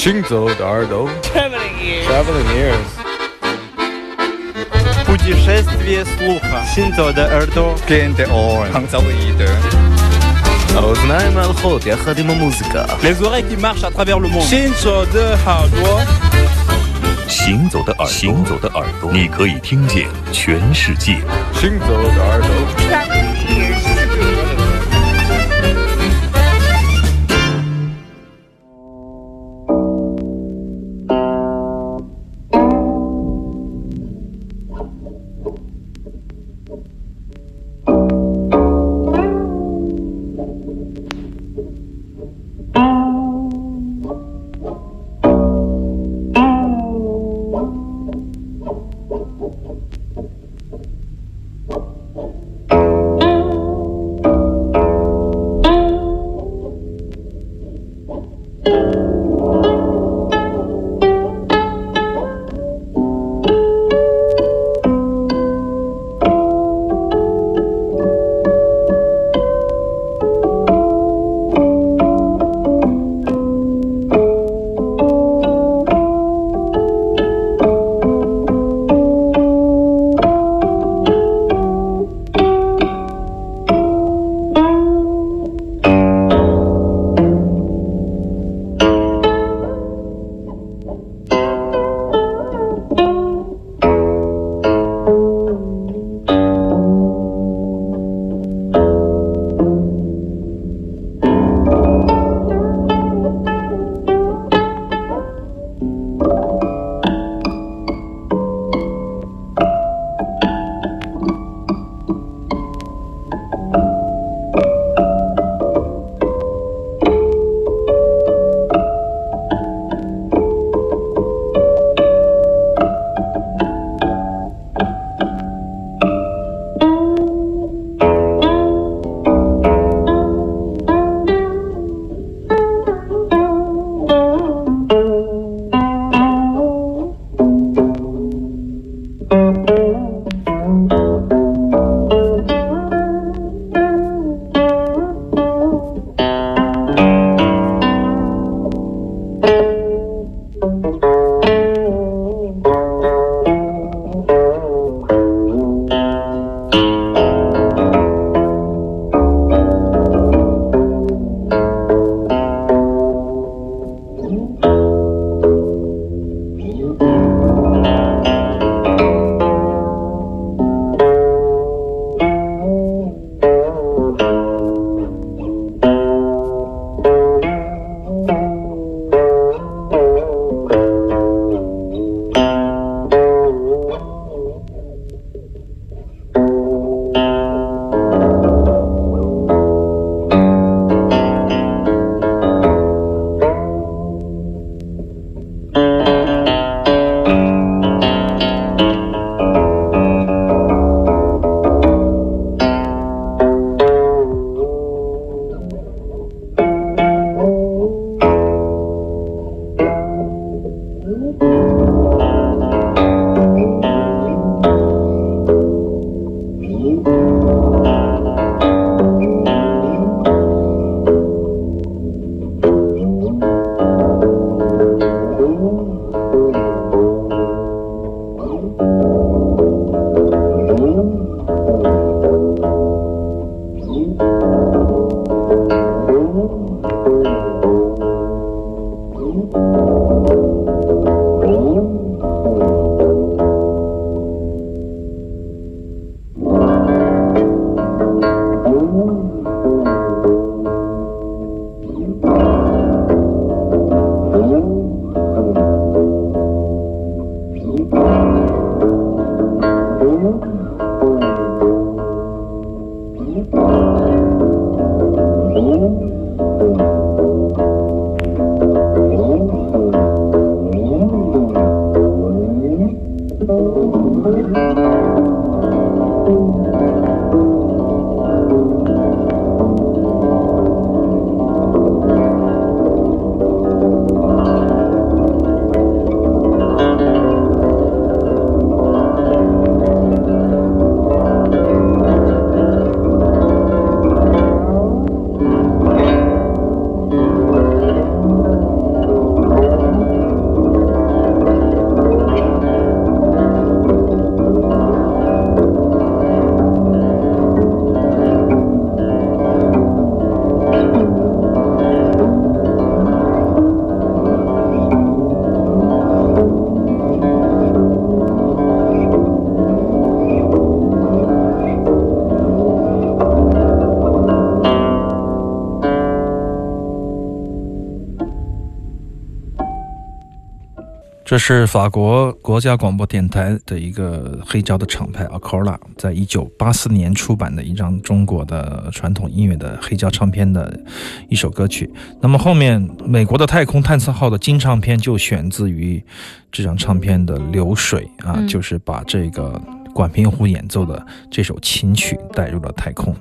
行走的耳朵 Traveling ears. Traveling ears. путешествие слуха. 行走的耳朵 Кенте он. 行走的耳朵האוזניים הלכות יחד עם המוזיקה. Les oreilles qui marchent à travers le monde. 行走的耳朵，行走的耳朵，行走的耳朵，你可以听见全世界。行走的耳朵。这是法国国家广播电台的一个黑胶的厂牌 Acola 在1984年出版的一张中国的传统音乐的黑胶唱片的一首歌曲。那么后面美国的太空探测号的金唱片就选自于这张唱片的流水啊，就是把这个管平湖演奏的这首琴曲带入了太空。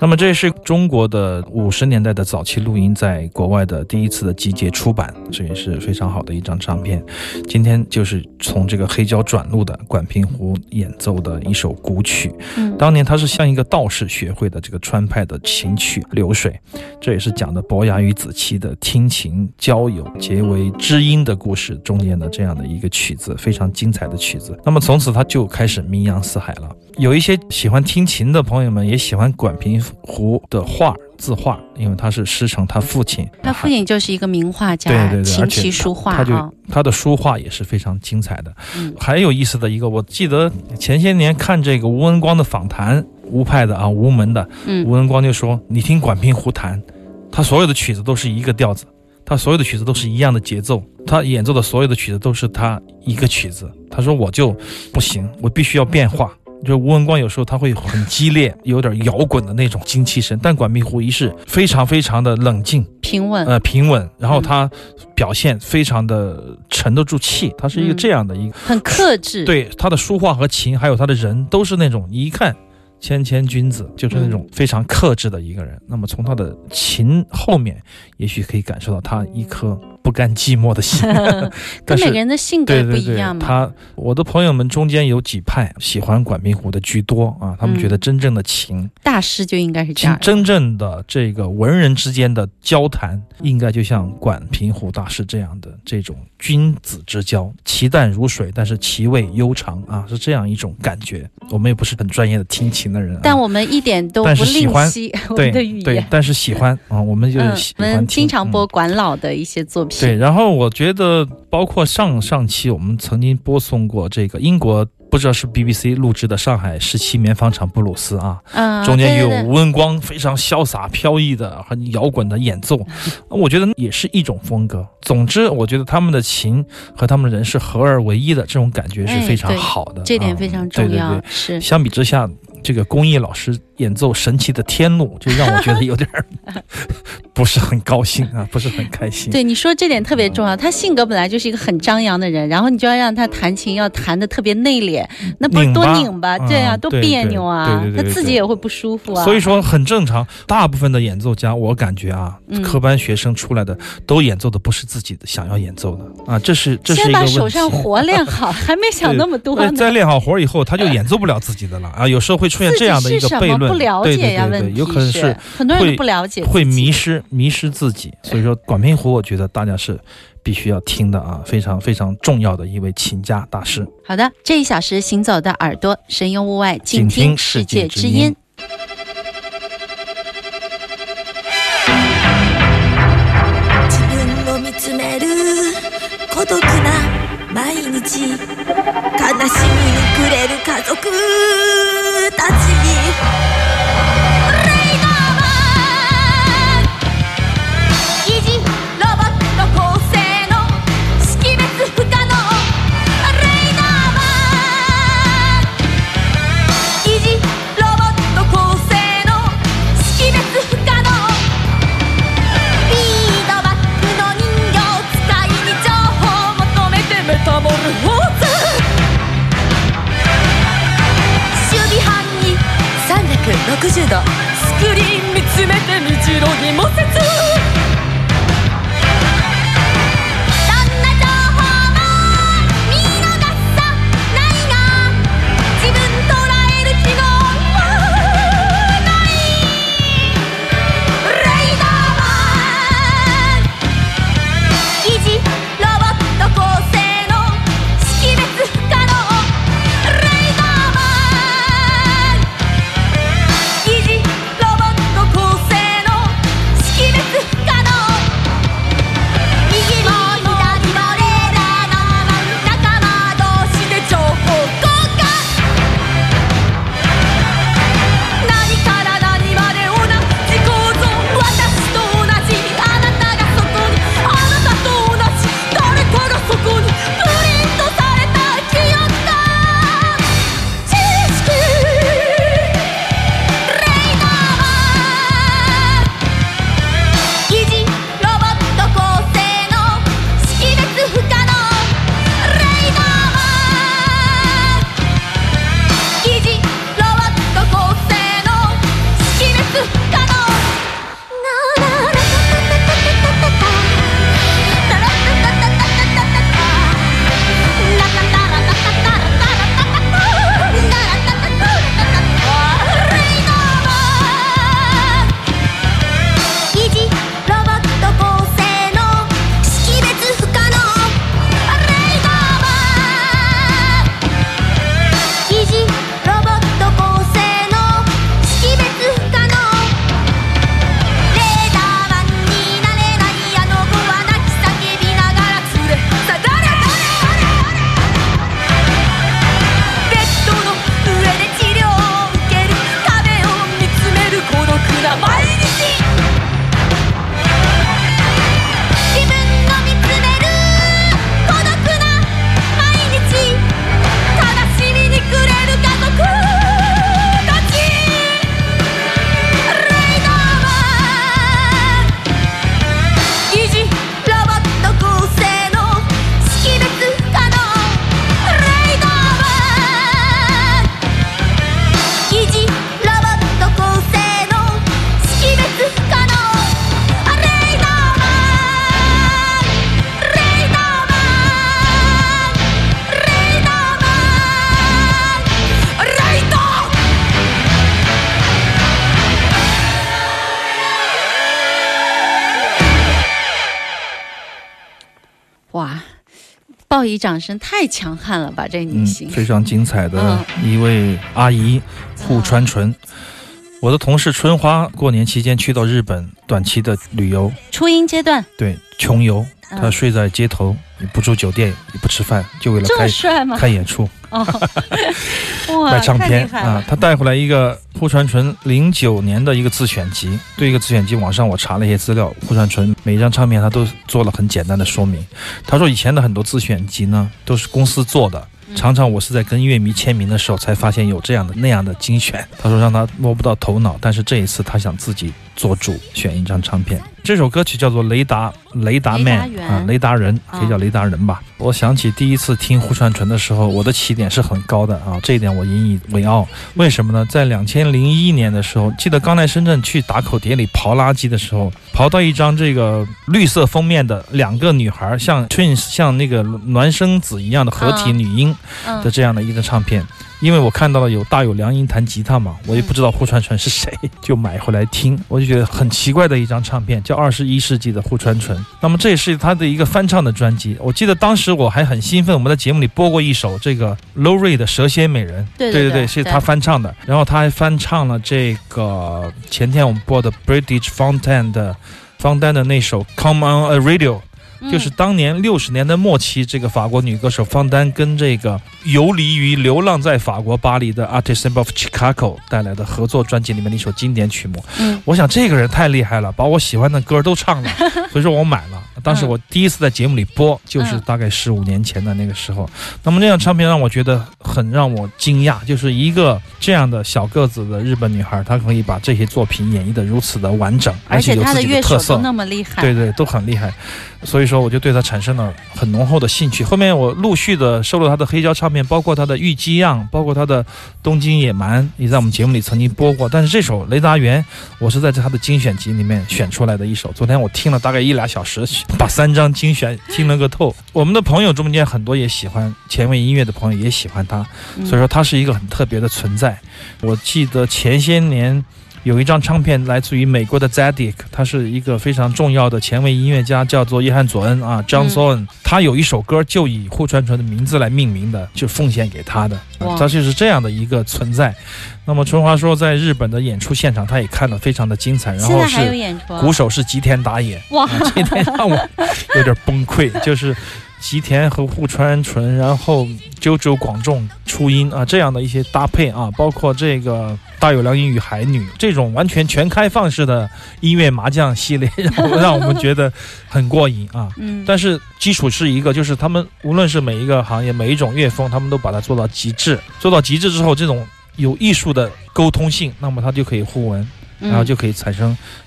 那么这是中国的50年代的早期录音在国外的第一次的集结出版，这也是非常好的一张唱片。今天就是从这个黑胶转录的管平湖演奏的一首古曲，当年它是像一个道士学会的这个川派的琴曲流水，这也是讲的伯牙与子期的听琴交友结为知音的故事中间的这样的一个曲子，非常精彩的曲子。那么从此它就开始名扬四海了。有一些喜欢听琴的朋友们也喜欢管平湖的画字画，因为他是师承他父亲，他父亲就是一个名画家，对对对，琴棋书画，他的书画也是非常精彩的。还有意思的一个，我记得前些年看这个吴文光的访谈，吴派的啊，吴门的，吴文光就说，你听管平湖弹，他所有的曲子都是一个调子，他所有的曲子都是一样的节奏，他演奏的所有的曲子都是他一个曲子。他说我就不行，我必须要变化。就吴文光有时候他会很激烈，有点摇滚的那种精气神，但管平湖一是非常非常的冷静平稳，平稳，然后他表现非常的沉得住气，他是一个这样的一个很克制。对，他的书画和琴还有他的人都是那种一看谦谦君子，就是那种非常克制的一个人。那么从他的琴后面也许可以感受到他一颗不甘寂寞的心跟每个人的性格不一样嘛。对对对，我的朋友们中间有几派喜欢管平湖的居多啊，他们觉得真正的琴大师就应该是这样，真正的这个文人之间的交谈应该就像管平湖大师这样的这种君子之交，其淡如水但是其味悠长啊，是这样一种感觉。我们也不是很专业的听琴的人，但我们一点都不吝惜我们的语言。对，但是喜欢啊，我们就是喜欢听，我们经常播管老的一些作品。对，然后我觉得包括上期我们曾经播送过这个英国不知道是 BBC 录制的上海17棉纺厂布鲁斯啊，中间有吴文光非常潇洒飘逸的很摇滚的演奏，我觉得也是一种风格。总之我觉得他们的琴和他们的人是合而为一的，这种感觉是非常好的，这点非常重要。对对对，是相比之下这个龚毅老师演奏神奇的天路，就让我觉得有点不是很高兴啊，不是很开心。对，你说这点特别重要，他性格本来就是一个很张扬的人，然后你就要让他弹琴要弹得特别内敛，那不是多拧吧，对啊，多别扭啊，他自己也会不舒服啊。所以说很正常，大部分的演奏家我感觉啊，科班学生出来的都演奏的不是自己的想要演奏的啊，这是一个问题。先把手上活练好，还没想那么多呢。再练好活以后，他就演奏不了自己的了啊，有时候会出现这样的一个悖论。不了解呀，问题有可能是很多人不了解，会迷失自己。所以说，管平湖我觉得大家是必须要听的啊，非常非常重要的一位琴家大师。好的，这一小时行走的耳朵，神游物外，静听世界之音。哇，报以掌声，太强悍了吧这女性、非常精彩的一位阿姨户川纯。我的同事春花过年期间去到日本短期的旅游，初音阶段，对，穷游，她睡在街头，也不住酒店，也不吃饭，就为了看演出，卖唱片啊。她带回来一个户川纯09年的一个自选集，对一个自选集，网上我查了一些资料，户川纯每一张唱片她都做了很简单的说明。她说以前的很多自选集呢都是公司做的。常常我是在跟乐迷签名的时候才发现有这样的那样的精选。他说让他摸不到头脑，但是这一次他想自己做主选一张唱片。这首歌曲叫做雷达人，可以叫雷达人吧。我想起第一次听户川纯的时候，我的起点是很高的啊，这一点我引以为傲。为什么呢？在2001年的时候，记得刚来深圳去打口碟里刨垃圾的时候，刨到一张这个绿色封面的两个女孩像 Twins 像那个孪生子一样的合体女婴的这样的一张唱片。因为我看到了有大有良音弹吉他嘛，我也不知道户川纯是谁，就买回来听，我就觉得很奇怪的一张唱片，叫21世纪的户川纯。那么这也是他的一个翻唱的专辑。我记得当时我还很兴奋，我们在节目里播过一首这个 Loray 的蛇蝎美人，对，是他翻唱的。然后他还翻唱了这个前天我们播的 British Fountain 的方丹的那首 Come on a Radio，就是当年60年代末期，这个法国女歌手方丹跟这个游离于流浪在法国巴黎的 Artisan of Chicago 带来的合作专辑里面的一首经典曲目。我想这个人太厉害了，把我喜欢的歌都唱了，所以说我买了。当时我第一次在节目里播，就是大概15年前的那个时候。那么那张唱片让我觉得很让我惊讶，就是一个这样的小个子的日本女孩，她可以把这些作品演绎得如此的完整，而且有自己的特色，她的乐手都那么厉害，对，都很厉害。所以说我就对他产生了很浓厚的兴趣。后面我陆续的收录他的黑胶唱片，包括他的玉姬样，包括他的东京野蛮，也在我们节目里曾经播过。但是这首雷达园我是在他的精选集里面选出来的一首。昨天我听了大概1-2小时，把3张精选听了个透。我们的朋友中间很多也喜欢前卫音乐的朋友也喜欢他，所以说他是一个很特别的存在。我记得前些年有一张唱片来自于美国的 Zadik， 他是一个非常重要的前卫音乐家，叫做约翰佐恩啊 John Zorn， 他有一首歌就以户川纯的名字来命名的，就奉献给他的，他就是这样的一个存在。那么春华说在日本的演出现场他也看得非常的精彩，然后是鼓手是吉田打野，哇，这天让我有点崩溃，就是吉田和户川纯，然后JoJo广众初音啊，这样的一些搭配啊，包括这个大有良音与海女这种完全全开放式的音乐麻将系列，让我们觉得很过瘾啊。但是基础是一个，就是他们无论是每一个行业每一种乐风，他们都把它做到极致。做到极致之后，这种有艺术的沟通性，那么它就可以互文。然后就可以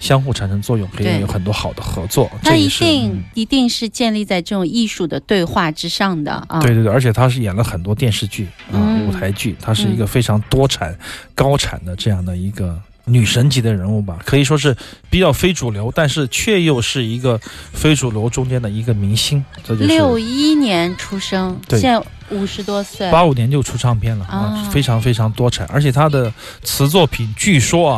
相互产生作用，可以有很多好的合作。它一定是建立在这种艺术的对话之上的啊！对，而且他是演了很多电视剧舞台剧，他是一个非常多产、高产的这样的一个女神级的人物吧，可以说是比较非主流，但是却又是一个非主流中间的一个明星。61年出生，现在50多岁，85年就出唱片了啊，非常非常多产。而且他的词作品，据说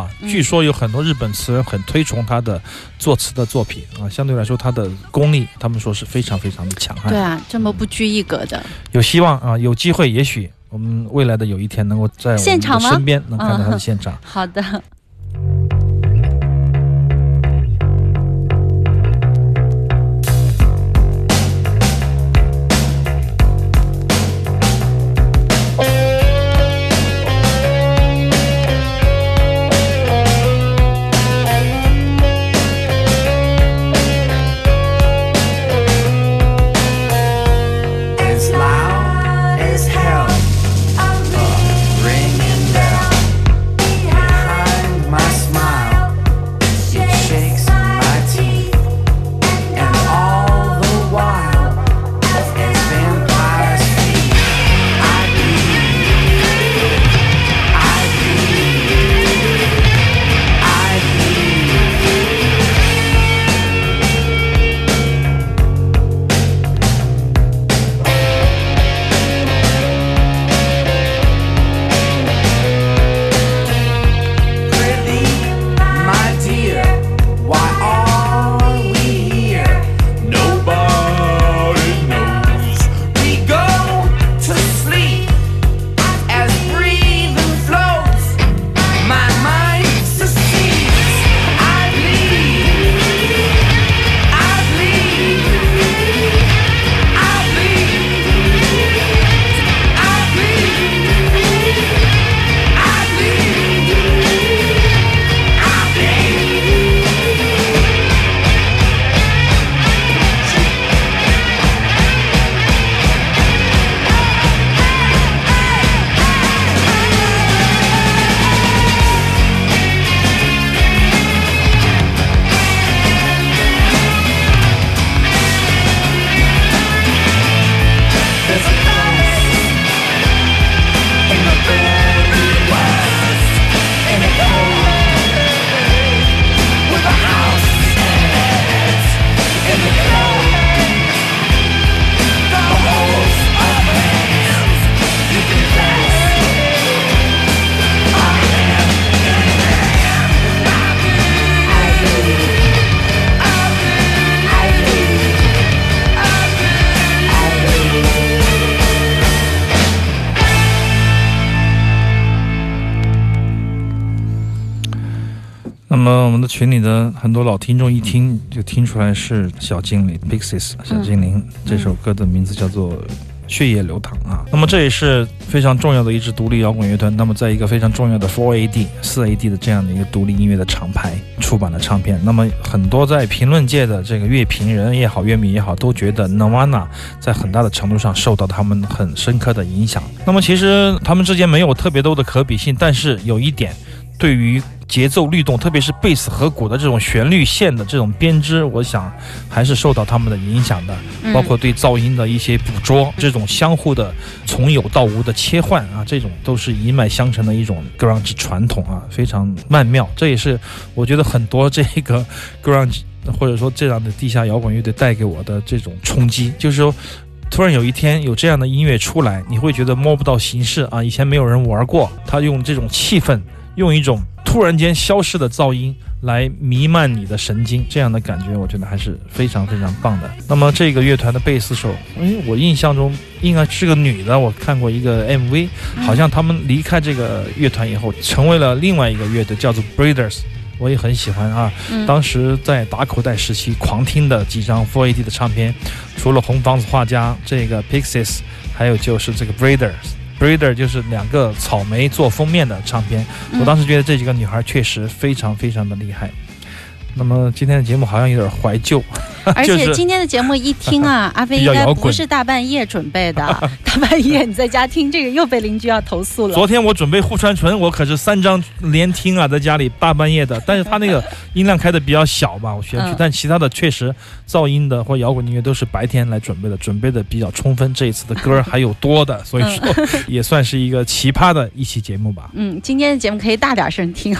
有很多日本词人很推崇他的作词的作品啊。相对来说，他的功力，他们说是非常非常的强悍。对啊，这么不拘一格的，有希望啊，有机会，也许我们未来的有一天能够在我们的身边能看到他的现场。好的。那么我们的群里的很多老听众一听就听出来是小精灵 Pixies 小精灵、这首歌的名字叫做血液流淌啊。那么这也是非常重要的一支独立摇滚乐团，那么在一个非常重要的 4AD 的这样的一个独立音乐的厂牌出版的唱片。那么很多在评论界的这个乐评人也好乐迷也好都觉得 Nirvana 在很大的程度上受到他们很深刻的影响。那么其实他们之间没有特别多的可比性，但是有一点，对于节奏律动特别是贝斯和鼓的这种旋律线的这种编织，我想还是受到他们的影响的，包括对噪音的一些捕捉，这种相互的从有到无的切换啊，这种都是一脉相承的一种 Grunge 传统啊，非常曼妙。这也是我觉得很多这个 Grunge 或者说这样的地下摇滚乐队带给我的这种冲击，就是说突然有一天有这样的音乐出来，你会觉得摸不到形式啊，以前没有人玩过，他用这种气氛，用一种突然间消失的噪音来弥漫你的神经，这样的感觉我觉得还是非常非常棒的。那么这个乐团的贝斯手，我印象中应该是个女的，我看过一个 MV， 好像他们离开这个乐团以后成为了另外一个乐队，叫做 Breeders， 我也很喜欢啊。当时在打口袋时期狂听的几张 4AD 的唱片，除了红房子画家这个 Pixies， 还有就是这个 Breeders 就是两个草莓做封面的唱片，我当时觉得这几个女孩确实非常非常的厉害。那么今天的节目好像有点怀旧，而且今天的节目一听啊，阿飞应该不是大半夜准备的，大半夜你在家听这个又被邻居要投诉了。昨天我准备护川纯，我可是3张连听啊，在家里大半夜的，但是他那个音量开的比较小吧，我选取，但其他的确实噪音的或摇滚音乐都是白天来准备的，准备的比较充分。这一次的歌还有多的，所以说也算是一个奇葩的一期节目吧。今天的节目可以大点声听。